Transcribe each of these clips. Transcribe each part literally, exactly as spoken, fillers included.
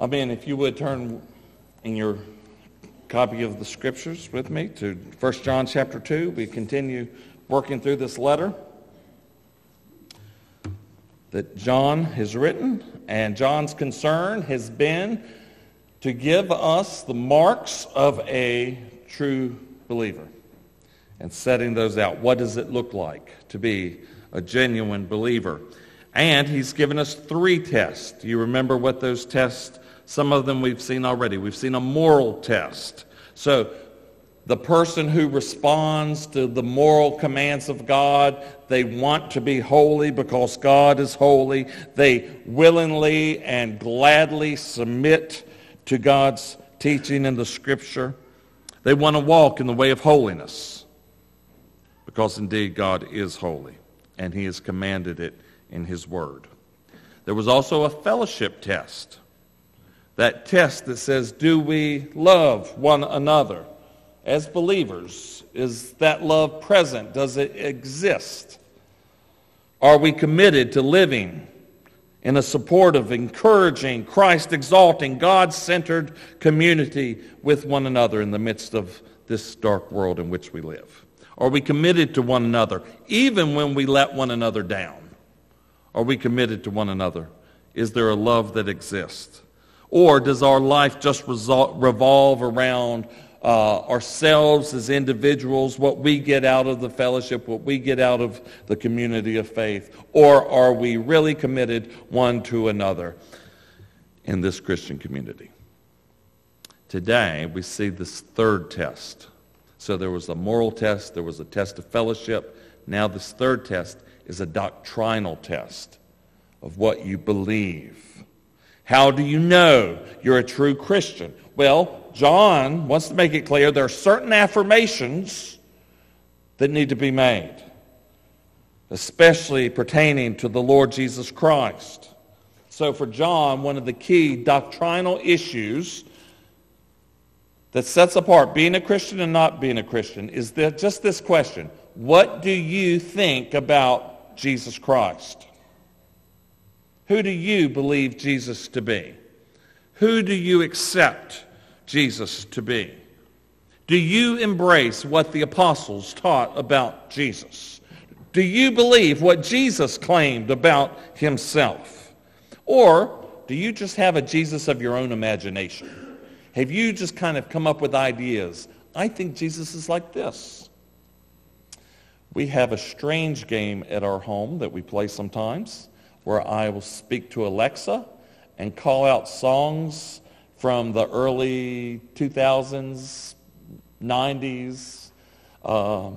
Amen. If you would turn in your copy of the scriptures with me to First John chapter two. We continue working through this letter that John has written, and John's concern has been to give us the marks of a true believer and setting those out. What does it look like to be a genuine believer? And he's given us three tests. Do you remember what those tests? Some of them we've seen already. We've seen a moral test. So the person who responds to the moral commands of God, they want to be holy because God is holy. They willingly and gladly submit to God's teaching in the Scripture. They want to walk in the way of holiness because indeed God is holy and he has commanded it in his word. There was also a fellowship test. That test that says, do we love one another as believers? Is that love present? Does it exist? Are we committed to living in a supportive, encouraging, Christ-exalting, God-centered community with one another in the midst of this dark world in which we live? Are we committed to one another even when we let one another down? Are we committed to one another? Is there a love that exists? Or does our life just resol- revolve around uh, ourselves as individuals, what we get out of the fellowship, what we get out of the community of faith? Or are we really committed one to another in this Christian community? Today, we see this third test. So there was a moral test, there was a test of fellowship. Now this third test is a doctrinal test of what you believe. How do you know you're a true Christian? Well, John wants to make it clear there are certain affirmations that need to be made, especially pertaining to the Lord Jesus Christ. So for John, one of the key doctrinal issues that sets apart being a Christian and not being a Christian is that just this question: what do you think about Jesus Christ? Who do you believe Jesus to be? Who do you accept Jesus to be? Do you embrace what the apostles taught about Jesus? Do you believe what Jesus claimed about himself? Or do you just have a Jesus of your own imagination? Have you just kind of come up with ideas? I think Jesus is like this. We have a strange game at our home that we play sometimes where I will speak to Alexa and call out songs from the early two thousands, nineties. Uh,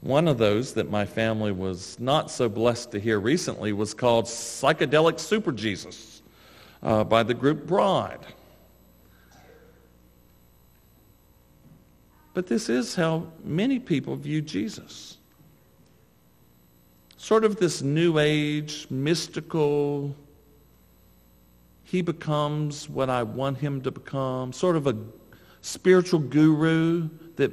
one of those that my family was not so blessed to hear recently was called Psychedelic Super Jesus uh, by the group Bride. But this is how many people view Jesus. Sort of this new age, mystical, he becomes what I want him to become, sort of a spiritual guru that,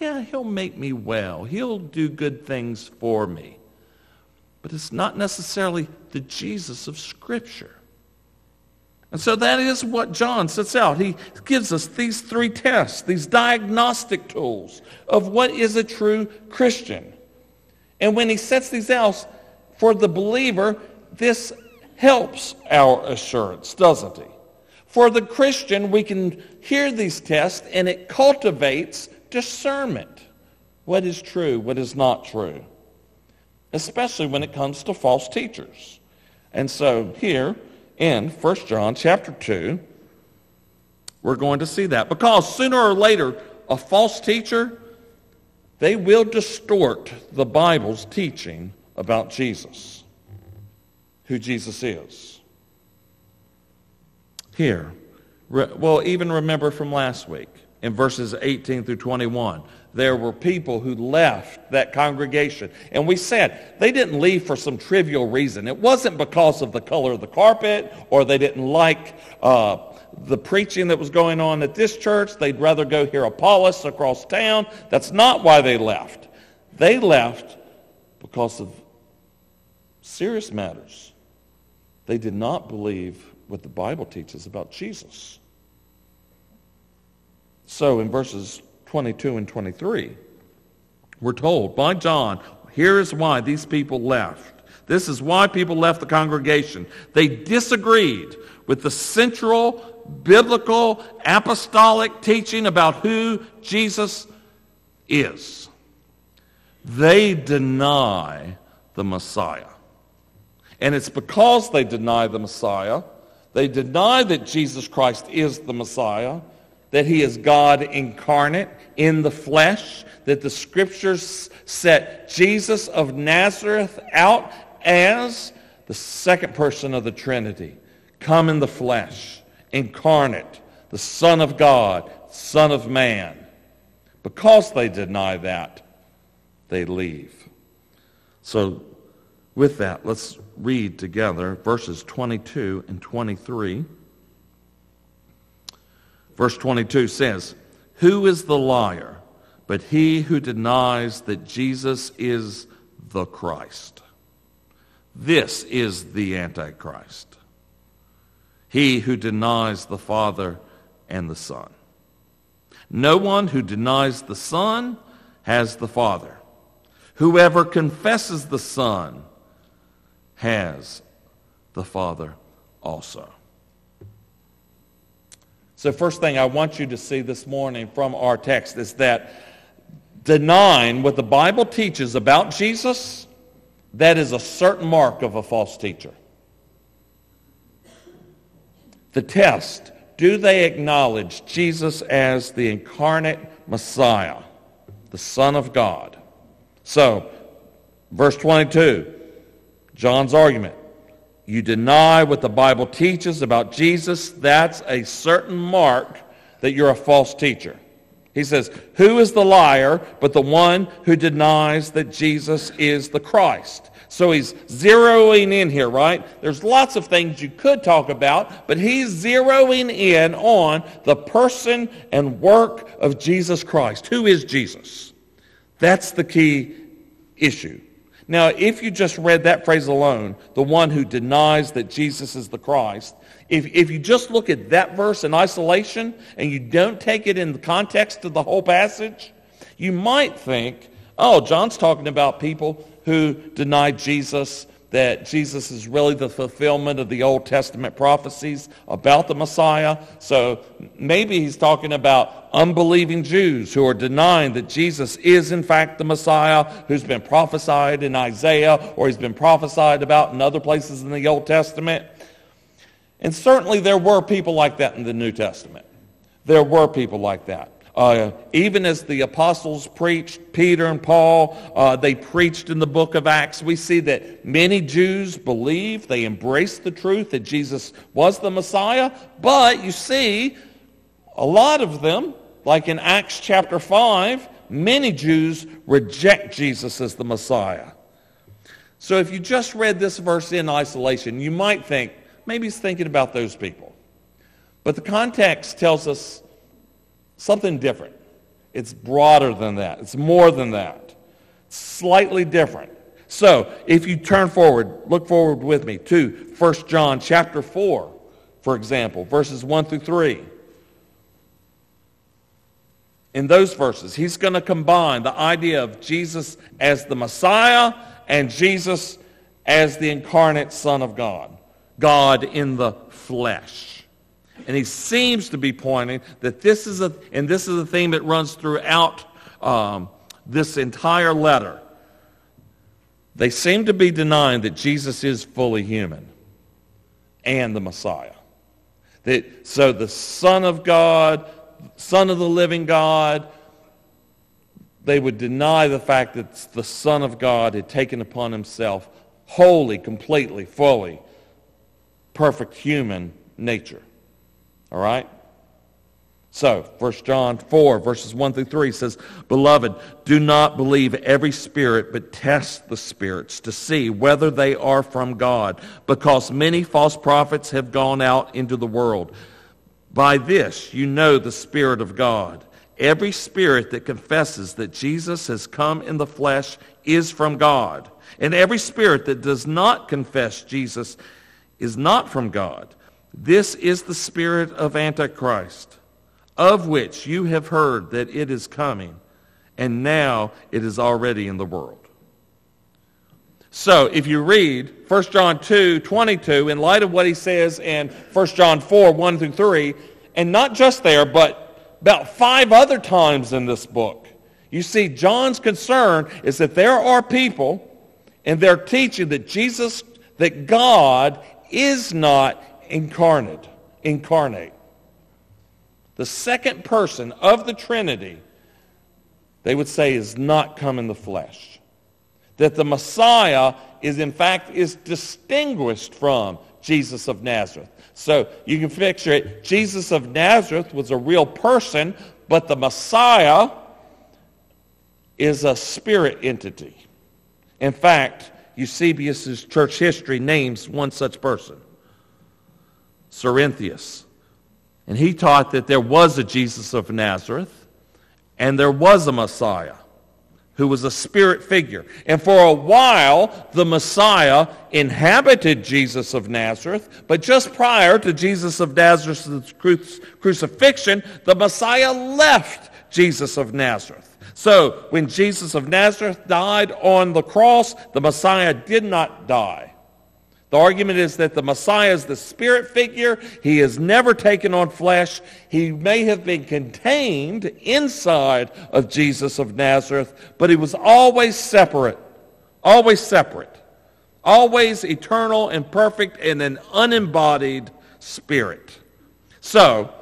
yeah, he'll make me well. He'll do good things for me. But it's not necessarily the Jesus of Scripture. And so that is what John sets out. He gives us these three tests, these diagnostic tools of what is a true Christian. And when he sets these out for the believer, this helps our assurance, doesn't it? For the Christian, we can hear these tests and it cultivates discernment. What is true, what is not true, especially when it comes to false teachers. And so here, in First John chapter two, we're going to see that. Because sooner or later, a false teacher, they will distort the Bible's teaching about Jesus, who Jesus is. Here, re- well, even remember from last week, in verses eighteen through twenty-one, there were people who left that congregation. And we said they didn't leave for some trivial reason. It wasn't because of the color of the carpet or they didn't like uh, the preaching that was going on at this church. They'd rather go hear Apollos across town. That's not why they left. They left because of serious matters. They did not believe what the Bible teaches about Jesus. So in verses twenty-two and twenty-three, we're told by John, here is why these people left. This is why people left the congregation. They disagreed with the central biblical apostolic teaching about who Jesus is. They deny the Messiah. And it's because they deny the Messiah, they deny that Jesus Christ is the Messiah, that he is God incarnate in the flesh, that the scriptures set Jesus of Nazareth out as the second person of the Trinity, come in the flesh, incarnate, the Son of God, Son of Man. Because they deny that, they leave. So with that, let's read together verses twenty-two and twenty-three. Verse twenty-two says, "Who is the liar but he who denies that Jesus is the Christ? This is the Antichrist, he who denies the Father and the Son. No one who denies the Son has the Father. Whoever confesses the Son has the Father also." So first thing I want you to see this morning from our text is that denying what the Bible teaches about Jesus, that is a certain mark of a false teacher. The test, do they acknowledge Jesus as the incarnate Messiah, the Son of God? So, verse twenty-two, John's argument. You deny what the Bible teaches about Jesus, that's a certain mark that you're a false teacher. He says, who is the liar but the one who denies that Jesus is the Christ? So he's zeroing in here, right? There's lots of things you could talk about, but he's zeroing in on the person and work of Jesus Christ. Who is Jesus? That's the key issue. Now, if you just read that phrase alone, the one who denies that Jesus is the Christ, if, if you just look at that verse in isolation and you don't take it in the context of the whole passage, you might think, oh, John's talking about people who deny Jesus, that Jesus is really the fulfillment of the Old Testament prophecies about the Messiah. So maybe he's talking about unbelieving Jews who are denying that Jesus is in fact the Messiah who's been prophesied in Isaiah or he's been prophesied about in other places in the Old Testament. And certainly there were people like that in the New Testament. There were people like that. Uh, even as the apostles preached, Peter and Paul, uh, they preached in the book of Acts. We see that many Jews believed, they embraced the truth that Jesus was the Messiah. But you see, a lot of them, like in Acts chapter five, many Jews reject Jesus as the Messiah. So if you just read this verse in isolation, you might think, maybe he's thinking about those people. But the context tells us something different. It's broader than that. It's more than that. It's slightly different. So if you turn forward, look forward with me to First John chapter four, for example, verses one through three. In those verses, he's going to combine the idea of Jesus as the Messiah and Jesus as the incarnate Son of God, God in the flesh. And he seems to be pointing that this is a, and this is a theme that runs throughout um, this entire letter. They seem to be denying that Jesus is fully human and the Messiah. That so the Son of God, Son of the living God, they would deny the fact that the Son of God had taken upon himself wholly, completely, fully, perfect human nature. All right? So, First John four, verses one through three says, "Beloved, do not believe every spirit, but test the spirits to see whether they are from God, because many false prophets have gone out into the world. By this you know the Spirit of God. Every spirit that confesses that Jesus has come in the flesh is from God, and every spirit that does not confess Jesus is not from God. This is the spirit of Antichrist, of which you have heard that it is coming, and now it is already in the world. So if you read First John two twenty-two, in light of what he says in First John four, one through three, and not just there, but about five other times in this book, you see John's concern is that there are people and they're teaching that Jesus, that God is not incarnate, incarnate. The second person of the Trinity, they would say, is not come in the flesh. That the Messiah is, in fact, is distinguished from Jesus of Nazareth. So you can picture it. Jesus of Nazareth was a real person, but the Messiah is a spirit entity. In fact, Eusebius' church history names one such person, Cerinthus. And he taught that there was a Jesus of Nazareth, and there was a Messiah who was a spirit figure. And for a while, the Messiah inhabited Jesus of Nazareth, but just prior to Jesus of Nazareth's crucifixion, the Messiah left Jesus of Nazareth. So when Jesus of Nazareth died on the cross, the Messiah did not die. The argument is that the Messiah is the spirit figure. He has never taken on flesh. He may have been contained inside of Jesus of Nazareth, but he was always separate, always separate, always eternal and perfect and an unembodied spirit. So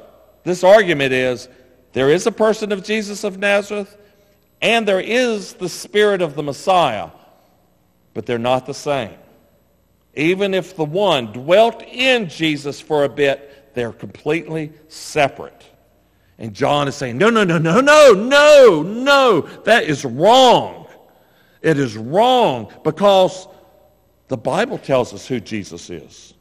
this argument is there is a person of Jesus of Nazareth and there is the spirit of the Messiah, but they're not the same. Even if the one dwelt in Jesus for a bit, they're completely separate. And John is saying, no, no, no, no, no, no, no. That is wrong. It is wrong because the Bible tells us who Jesus is.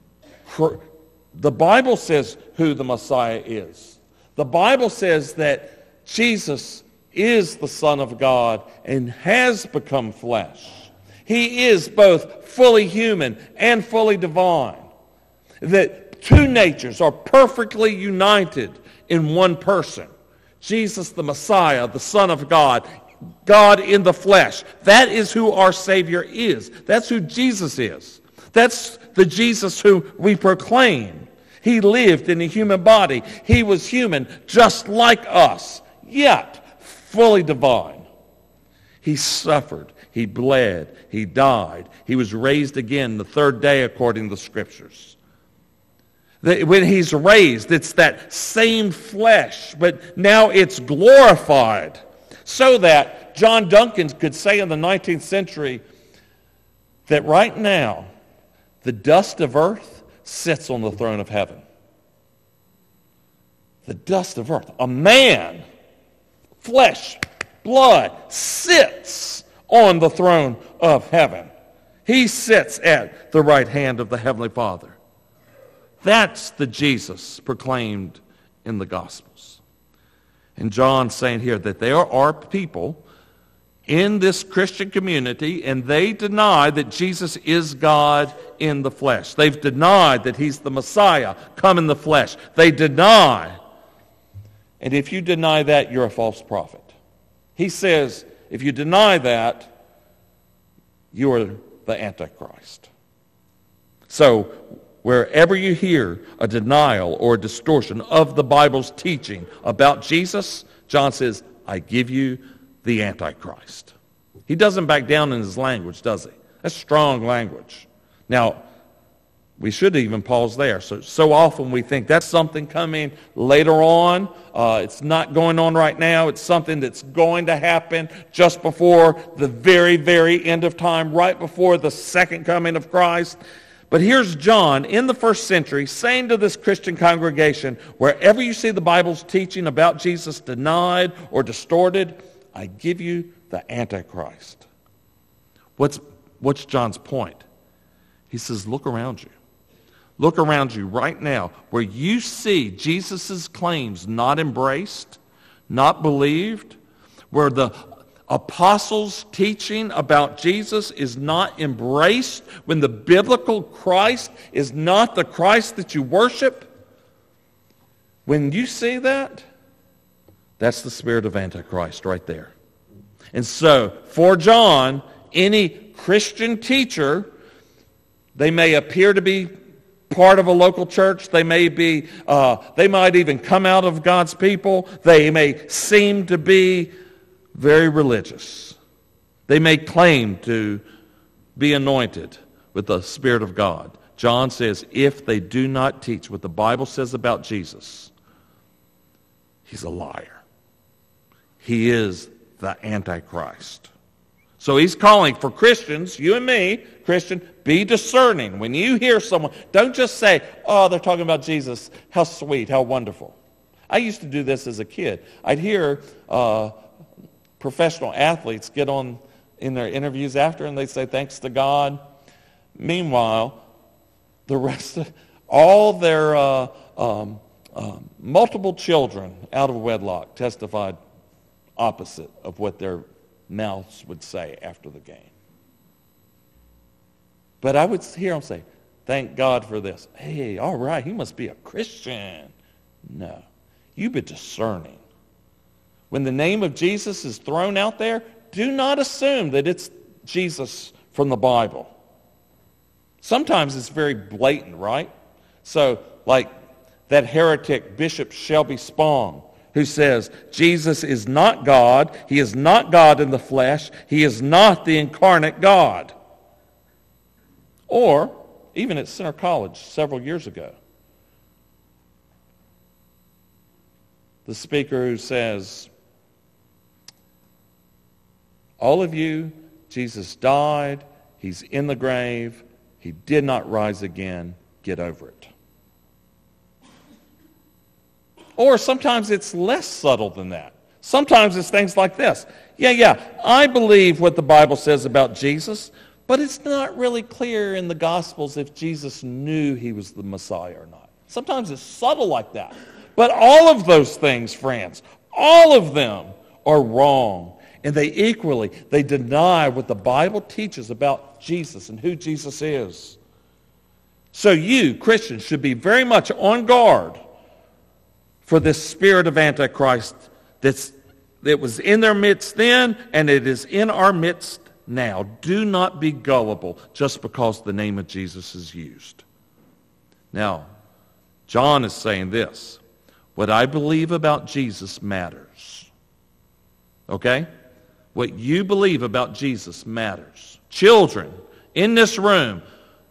The Bible says who the Messiah is. The Bible says that Jesus is the Son of God and has become flesh. He is both fully human and fully divine. That two natures are perfectly united in one person. Jesus the Messiah, the Son of God, God in the flesh. That is who our Savior is. That's who Jesus is. That's the Jesus who we proclaim. He lived in a human body. He was human just like us, yet fully divine. He suffered. He bled, he died, he was raised again the third day according to the Scriptures. When he's raised, it's that same flesh, but now it's glorified. So that John Duncan could say in the nineteenth century that right now the dust of earth sits on the throne of heaven. The dust of earth. A man, flesh, blood, sits on the throne of heaven. He sits at the right hand of the Heavenly Father. That's the Jesus proclaimed in the Gospels. And John's saying here that there are people in this Christian community and they deny that Jesus is God in the flesh. They've denied that he's the Messiah come in the flesh. They deny. And if you deny that, you're a false prophet. He says, if you deny that, you are the Antichrist. So wherever you hear a denial or a distortion of the Bible's teaching about Jesus, John says, I give you the Antichrist. He doesn't back down in his language, does he? That's strong language. Now, we should even pause there. So, so often we think that's something coming later on. Uh, it's not going on right now. It's something that's going to happen just before the very, very end of time, right before the second coming of Christ. But here's John in the first century saying to this Christian congregation, wherever you see the Bible's teaching about Jesus denied or distorted, I give you the Antichrist. What's, what's John's point? He says, look around you. Look around you right now where you see Jesus' claims not embraced, not believed, where the Apostles' teaching about Jesus is not embraced when the biblical Christ is not the Christ that you worship. When you see that, that's the spirit of Antichrist right there. And so, for John, any Christian teacher, they may appear to be part of a local church. They may be, uh, they might even come out of God's people. They may seem to be very religious. They may claim to be anointed with the Spirit of God. John says, if they do not teach what the Bible says about Jesus, he's a liar. He is the Antichrist. So he's calling for Christians, you and me, Christian, be discerning. When you hear someone, don't just say, oh, they're talking about Jesus. How sweet, how wonderful. I used to do this as a kid. I'd hear uh, professional athletes get on in their interviews after, and they'd say, thanks to God. Meanwhile, the rest of all their uh, um, um, multiple children out of wedlock testified opposite of what their mouths would say after the game. But I would hear them say, thank God for this. Hey, all right, he must be a Christian. No, you be discerning. When the name of Jesus is thrown out there, do not assume that it's Jesus from the Bible. Sometimes it's very blatant, right? So, like that heretic Bishop Shelby Spong, who says, Jesus is not God. He is not God in the flesh. He is not the incarnate God. Or, even at Center College several years ago, the speaker who says, all of you, Jesus died. He's in the grave. He did not rise again. Get over it. Or sometimes it's less subtle than that. Sometimes it's things like this. Yeah, yeah, I believe what the Bible says about Jesus, but it's not really clear in the Gospels if Jesus knew he was the Messiah or not. Sometimes it's subtle like that. But all of those things, friends, all of them are wrong. And they equally, they deny what the Bible teaches about Jesus and who Jesus is. So you, Christians, should be very much on guard for this spirit of Antichrist that's, that was in their midst then, and it is in our midst now. Do not be gullible just because the name of Jesus is used. Now, John is saying this. What I believe about Jesus matters. Okay? What you believe about Jesus matters. Children, in this room,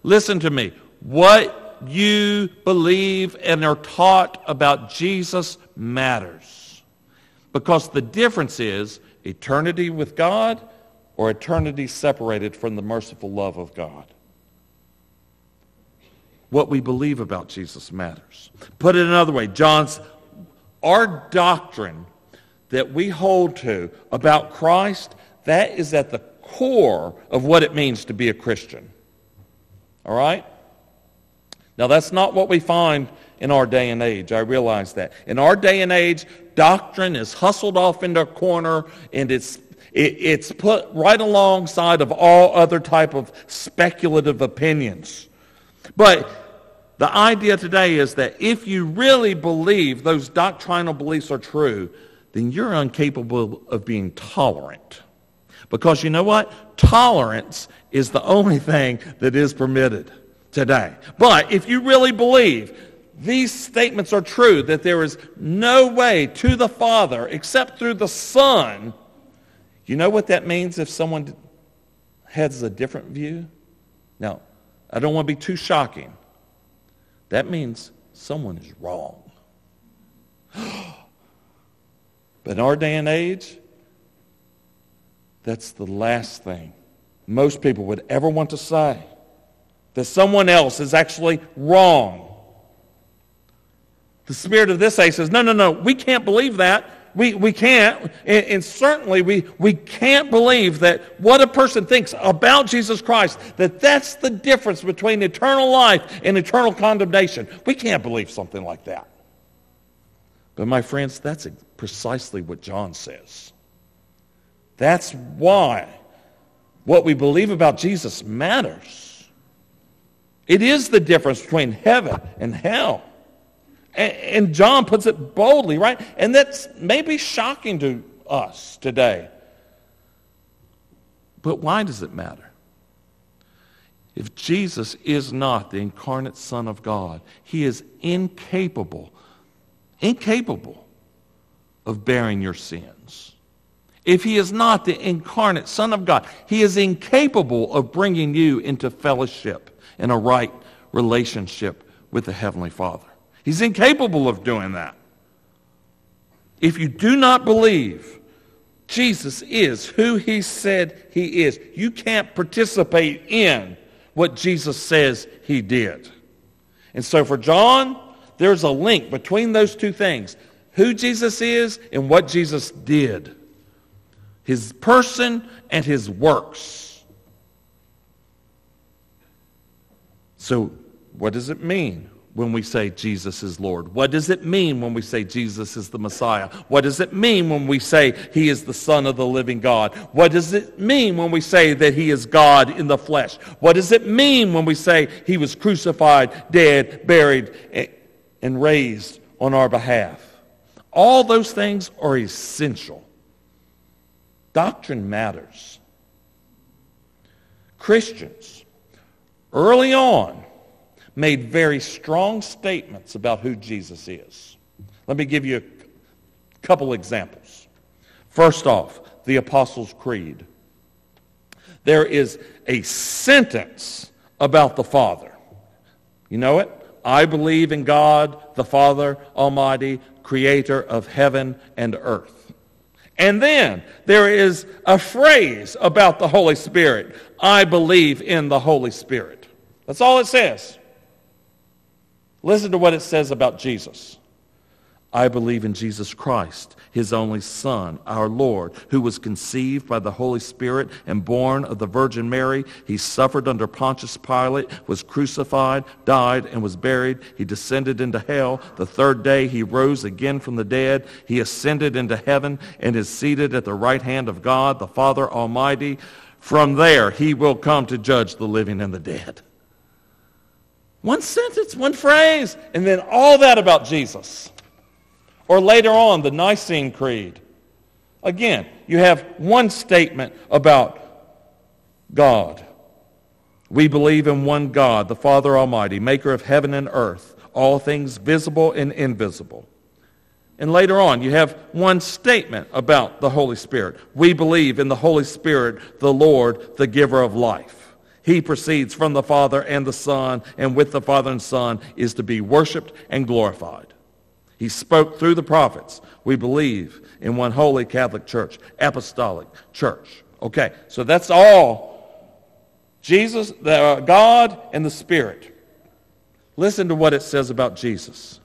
listen to me. What you believe and are taught about Jesus matters. Because the difference is eternity with God or eternity separated from the merciful love of God. What we believe about Jesus matters. Put it another way, John's, our doctrine that we hold to about Christ, that is at the core of what it means to be a Christian. All right? Now, that's not what we find in our day and age. I realize that. In our day and age, doctrine is hustled off into a corner, and it's it, it's put right alongside of all other type of speculative opinions. But the idea today is that if you really believe those doctrinal beliefs are true, then you're incapable of being tolerant. Because you know what? Tolerance is the only thing that is permitted today. But if you really believe these statements are true, that there is no way to the Father except through the Son, you know what that means if someone has a different view? Now, I don't want to be too shocking. That means someone is wrong. But in our day and age, that's the last thing most people would ever want to say. That someone else is actually wrong. The spirit of this age says, no, no, no, we can't believe that. We we can't. And, and certainly we, we can't believe that what a person thinks about Jesus Christ, that that's the difference between eternal life and eternal condemnation. We can't believe something like that. But my friends, that's precisely what John says. That's why what we believe about Jesus matters. It is the difference between heaven and hell. And John puts it boldly, right? And that's maybe shocking to us today. But why does it matter? If Jesus is not the incarnate Son of God, he is incapable, incapable of bearing your sins. If he is not the incarnate Son of God, he is incapable of bringing you into fellowship and a right relationship with the Heavenly Father. He's incapable of doing that. If you do not believe Jesus is who he said he is, you can't participate in what Jesus says he did. And so for John, there's a link between those two things, who Jesus is and what Jesus did, his person and his works. So what does it mean when we say Jesus is Lord? What does it mean when we say Jesus is the Messiah? What does it mean when we say he is the Son of the living God? What does it mean when we say that he is God in the flesh? What does it mean when we say he was crucified, dead, buried, and raised on our behalf? All those things are essential. Doctrine matters. Christians, early on, made very strong statements about who Jesus is. Let me give you a couple examples. First off, the Apostles' Creed. There is a sentence about the Father. You know it? I believe in God, the Father Almighty, creator of heaven and earth. And then there is a phrase about the Holy Spirit. I believe in the Holy Spirit. That's all it says. Listen to what it says about Jesus. I believe in Jesus Christ, his only Son, our Lord, who was conceived by the Holy Spirit and born of the Virgin Mary. He suffered under Pontius Pilate, was crucified, died, and was buried. He descended into hell. The third day he rose again from the dead. He ascended into heaven and is seated at the right hand of God, the Father Almighty. From there he will come to judge the living and the dead. One sentence, one phrase, and then all that about Jesus. Or later on, the Nicene Creed. Again, you have one statement about God. We believe in one God, the Father Almighty, maker of heaven and earth, all things visible and invisible. And later on, you have one statement about the Holy Spirit. We believe in the Holy Spirit, the Lord, the giver of life. He proceeds from the Father and the Son, and with the Father and Son is to be worshiped and glorified. He spoke through the prophets. We believe in one holy Catholic Church, apostolic church. Okay, so that's all. Jesus, the, uh, God, and the Spirit. Listen to what it says about Jesus.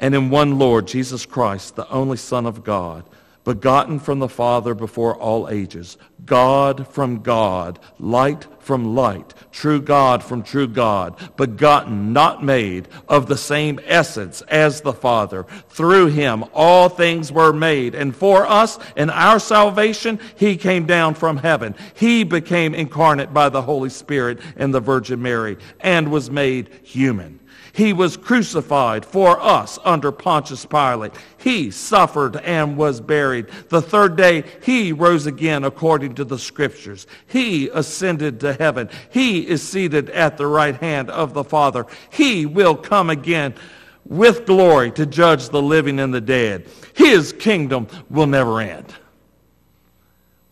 And in one Lord, Jesus Christ, the only Son of God, begotten from the Father before all ages, God from God, light from light, true God from true God, begotten, not made, of the same essence as the Father. Through him all things were made, and for us and our salvation he came down from heaven. He became incarnate by the Holy Spirit and the Virgin Mary, and was made human. He was crucified for us under Pontius Pilate. He suffered and was buried. The third day he rose again according to the Scriptures. He ascended to heaven. He is seated at the right hand of the Father. He will come again with glory to judge the living and the dead. His kingdom will never end.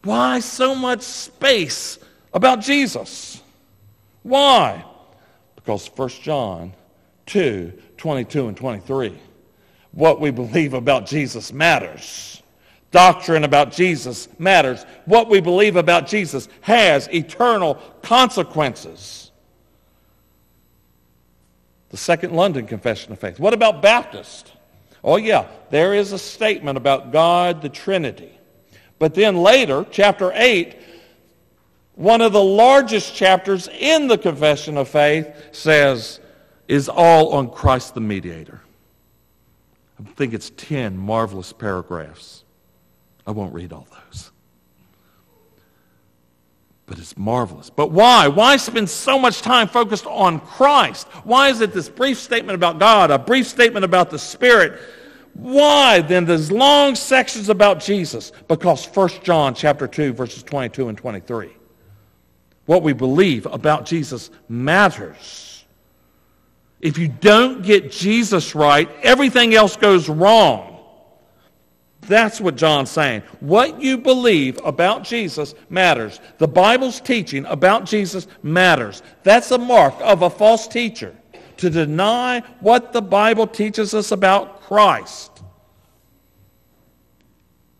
Why so much space about Jesus? Why? Because First John two, twenty-two and twenty-three. What we believe about Jesus matters. Doctrine about Jesus matters. What we believe about Jesus has eternal consequences. The Second London Confession of Faith. What about Baptist? Oh yeah, there is a statement about God the Trinity. But then later, chapter eight, one of the largest chapters in the Confession of Faith says, is all on Christ the Mediator. I think it's ten marvelous paragraphs I won't read all those. But it's marvelous. But why? Why spend so much time focused on Christ? Why is it this brief statement about God, a brief statement about the Spirit? Why then these long sections about Jesus? Because First John chapter two, verses twenty-two and twenty-three. What we believe about Jesus matters. If you don't get Jesus right, everything else goes wrong. That's what John's saying. What you believe about Jesus matters. The Bible's teaching about Jesus matters. That's a mark of a false teacher, to deny what the Bible teaches us about Christ.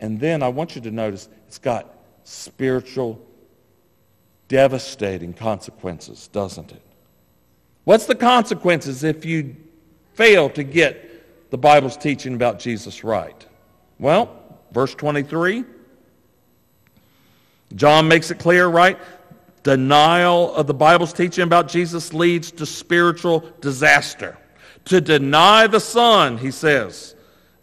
And then I want you to notice it's got spiritual devastating consequences, doesn't it? What's the consequences if you fail to get the Bible's teaching about Jesus right? Well, verse twenty-three, John makes it clear, right? Denial of the Bible's teaching about Jesus leads to spiritual disaster. To deny the Son, he says,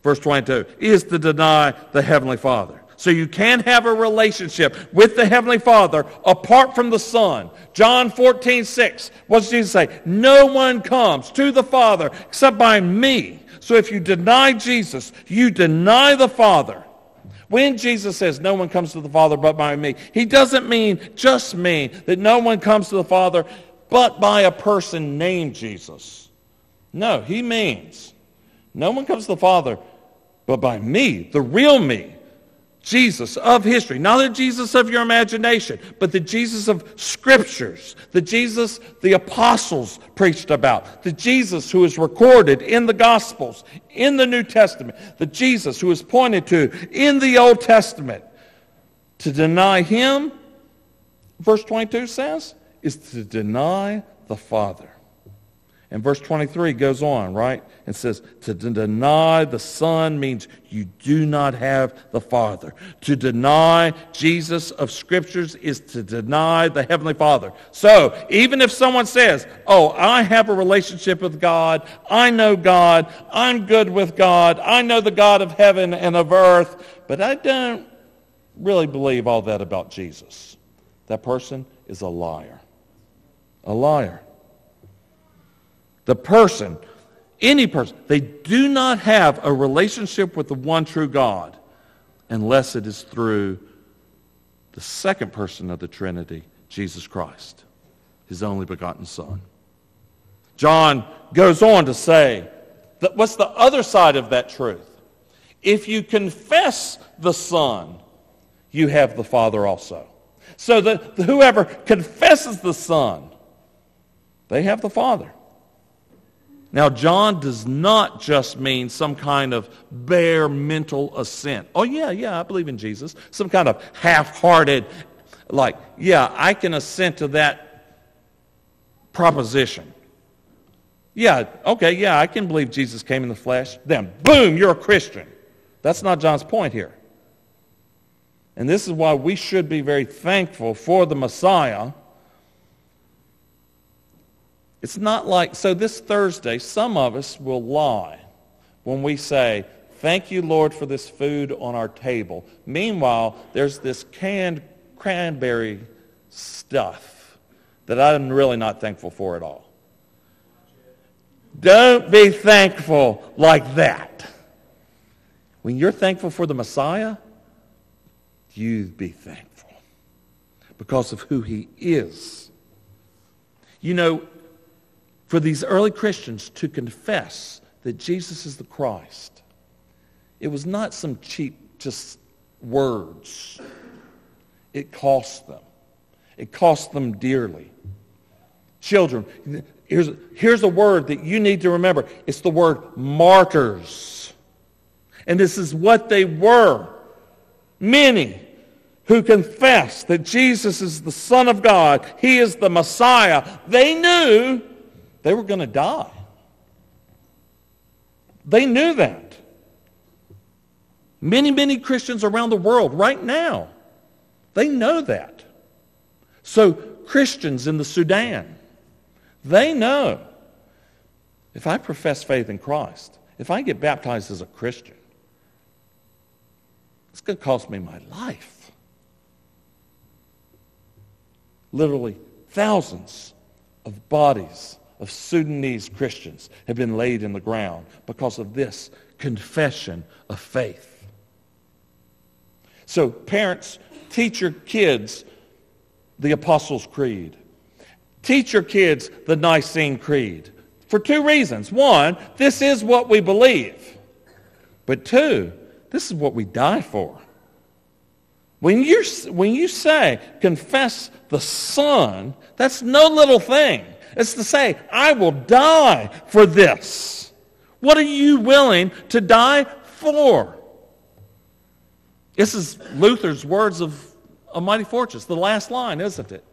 verse twenty-two, is to deny the Heavenly Father. So you can't have a relationship with the Heavenly Father apart from the Son. John fourteen, six, what does Jesus say? No one comes to the Father except by me. So if you deny Jesus, you deny the Father. When Jesus says, no one comes to the Father but by me, he doesn't mean, just mean, that no one comes to the Father but by a person named Jesus. No, he means, no one comes to the Father but by me, the real me, Jesus of history. Not the Jesus of your imagination, but the Jesus of Scriptures, the Jesus the apostles preached about, the Jesus who is recorded in the Gospels, in the New Testament, the Jesus who is pointed to in the Old Testament. To deny him, verse twenty-two says, is to deny the Father. And verse twenty-three goes on, right? And says, to deny the Son means you do not have the Father. To deny Jesus of Scriptures is to deny the Heavenly Father. So, even if someone says, oh, I have a relationship with God, I know God, I'm good with God, I know the God of heaven and of earth, but I don't really believe all that about Jesus, that person is a liar. A liar. The person, any person, they do not have a relationship with the one true God unless it is through the second person of the Trinity, Jesus Christ, his only begotten Son. John goes on to say, that what's the other side of that truth? If you confess the Son, you have the Father also. So that whoever confesses the Son, they have the Father. Now, John does not just mean some kind of bare mental assent. Oh, yeah, yeah, I believe in Jesus. Some kind of half-hearted, like, yeah, I can assent to that proposition. Yeah, okay, yeah, I can believe Jesus came in the flesh. Then, boom, you're a Christian. That's not John's point here. And this is why we should be very thankful for the Messiah. It's not like, so this Thursday, some of us will lie when we say, thank you, Lord, for this food on our table. Meanwhile, there's this canned cranberry stuff that I'm really not thankful for at all. Don't be thankful like that. When you're thankful for the Messiah, you be thankful because of who he is. You know, for these early Christians to confess that Jesus is the Christ, it was not some cheap just words. It cost them. It cost them dearly. Children, here's, here's a word that you need to remember. It's the word martyrs. And this is what they were. Many who confess that Jesus is the Son of God. He is the Messiah. They knew they were going to die. They knew that. Many, many Christians around the world right now, they know that. So Christians in the Sudan, they know, if I profess faith in Christ, if I get baptized as a Christian, It's going to cost me my life. Literally thousands of bodies of Sudanese Christians have been laid in the ground because of this confession of faith. So parents, teach your kids the Apostles' Creed. Teach your kids the Nicene Creed for two reasons. One, this is what we believe. But two, this is what we die for. When you when you say, confess the Son, that's no little thing. It's to say, I will die for this. What are you willing to die for? This is Luther's words of A Mighty Fortress, the last line, isn't it?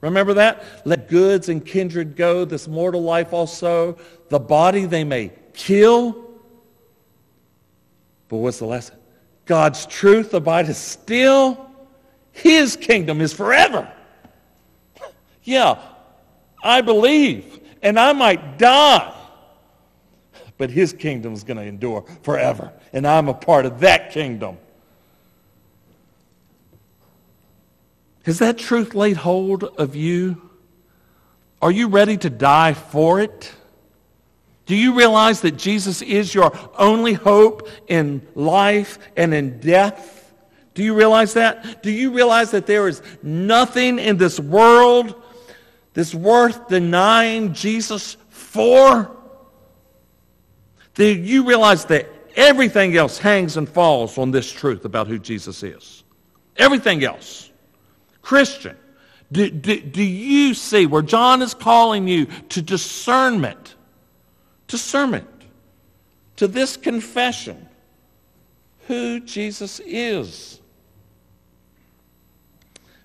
Remember that? Let goods and kindred go, this mortal life also, the body they may kill. But what's the last? God's truth abideth still. His kingdom is forever. Yeah, I believe, and I might die, but his kingdom is going to endure forever, and I'm a part of that kingdom. Has that truth laid hold of you? Are you ready to die for it? Do you realize that Jesus is your only hope in life and in death? Do you realize that? Do you realize that there is nothing in this world that's worth denying Jesus for? Do you realize that everything else hangs and falls on this truth about who Jesus is? Everything else. Christian, do, do, do you see where John is calling you to discernment, discernment, to this confession, who Jesus is?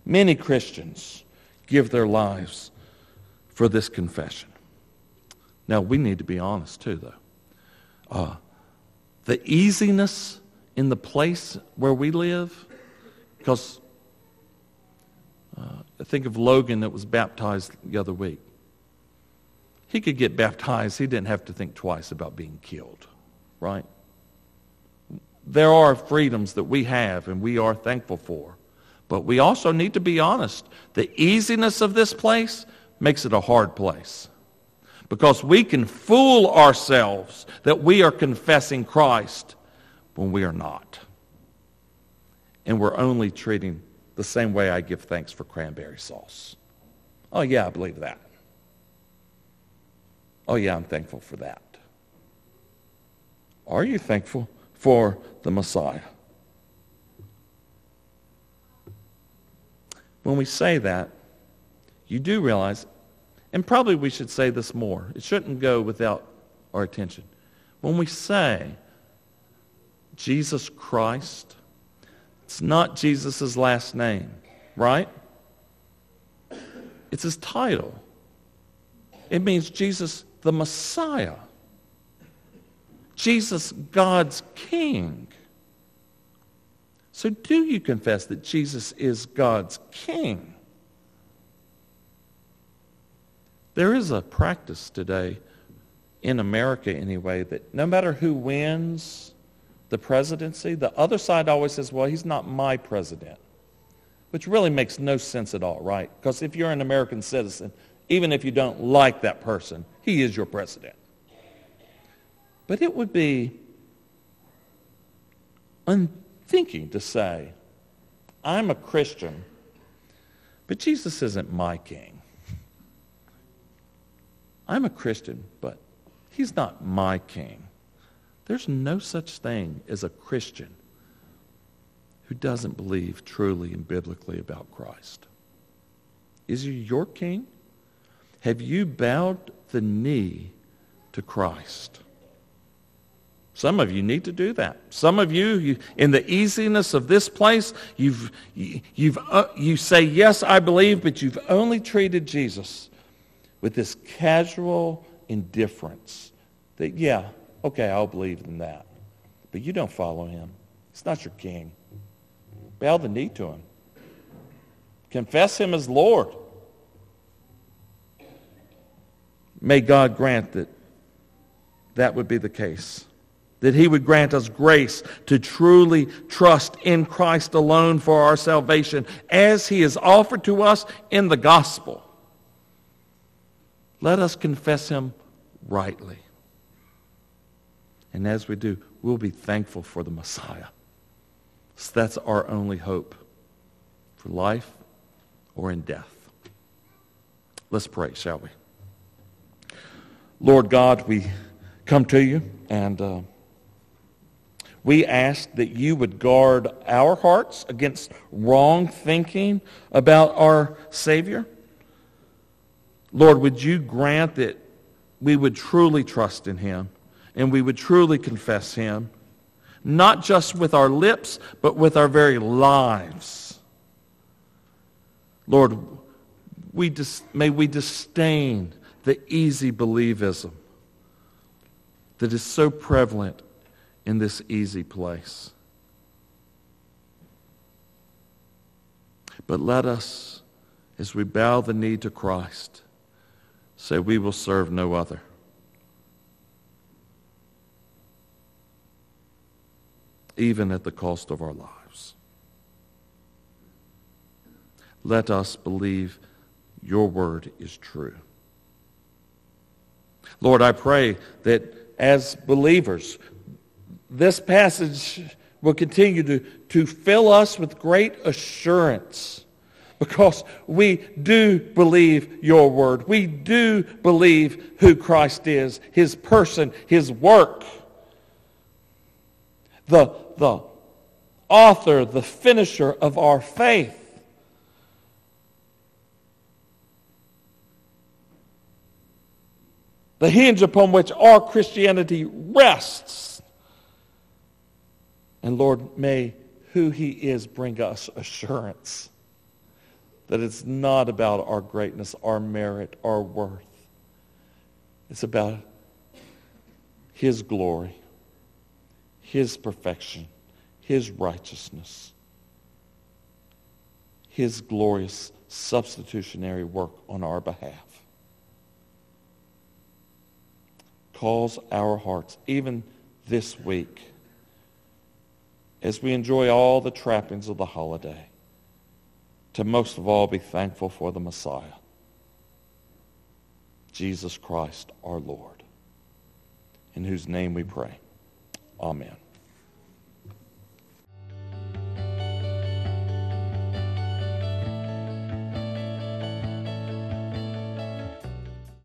Many Christians give their lives for this confession. Now, we need to be honest too, though. Uh, the easiness in the place where we live, because Uh, think of Logan that was baptized the other week. He could get baptized. He didn't have to think twice about being killed, right? There are freedoms that we have and we are thankful for. But we also need to be honest. The easiness of this place makes it a hard place. Because we can fool ourselves that we are confessing Christ when we are not. And we're only treating the same way I give thanks for cranberry sauce. Oh, yeah, I believe that. Oh, yeah, I'm thankful for that. Are you thankful for the Messiah? When we say that, you do realize, and probably we should say this more. It shouldn't go without our attention. When we say Jesus Christ, it's not Jesus' last name, right? It's his title. It means Jesus the Messiah. Jesus God's King. So do you confess that Jesus is God's King? There is a practice today, in America anyway, that no matter who wins the presidency, the other side always says, well, he's not my president, which really makes no sense at all, right? Because if you're an American citizen, even if you don't like that person, he is your president. But it would be unthinking to say, I'm a Christian, but Jesus isn't my king. I'm a Christian, but he's not my king. There's no such thing as a Christian who doesn't believe truly and biblically about Christ. Is he your king? Have you bowed the knee to Christ? Some of you need to do that. Some of you, you in the easiness of this place, you've, you, you've, uh, you say, yes, I believe, but you've only treated Jesus with this casual indifference that, yeah, okay, I'll believe in that. But you don't follow him. He's not your king. Bow the knee to him. Confess him as Lord. May God grant that that would be the case that he would grant us grace to truly trust in Christ alone for our salvation as he is offered to us in the gospel. Let us confess him rightly. And as we do, we'll be thankful for the Messiah. So that's our only hope for life or in death. Let's pray, shall we? Lord God, we come to you and uh, we ask that you would guard our hearts against wrong thinking about our Savior. Lord, would you grant that we would truly trust in him and we would truly confess him, not just with our lips, but with our very lives. Lord, we dis- may we disdain the easy believism that is so prevalent in this easy place. But let us, as we bow the knee to Christ, say we will serve no other. Even at the cost of our lives. Let us believe your word is true. Lord, I pray that as believers, this passage will continue to, to fill us with great assurance because we do believe your word. We do believe who Christ is, his person, his work. The, the author, the finisher of our faith. The hinge upon which our Christianity rests. And Lord, may who he is bring us assurance that it's not about our greatness, our merit, our worth. It's about his glory. His perfection, his righteousness, his glorious substitutionary work on our behalf. Cause our hearts, even this week, as we enjoy all the trappings of the holiday, to most of all be thankful for the Messiah, Jesus Christ our Lord, in whose name we pray. Amen.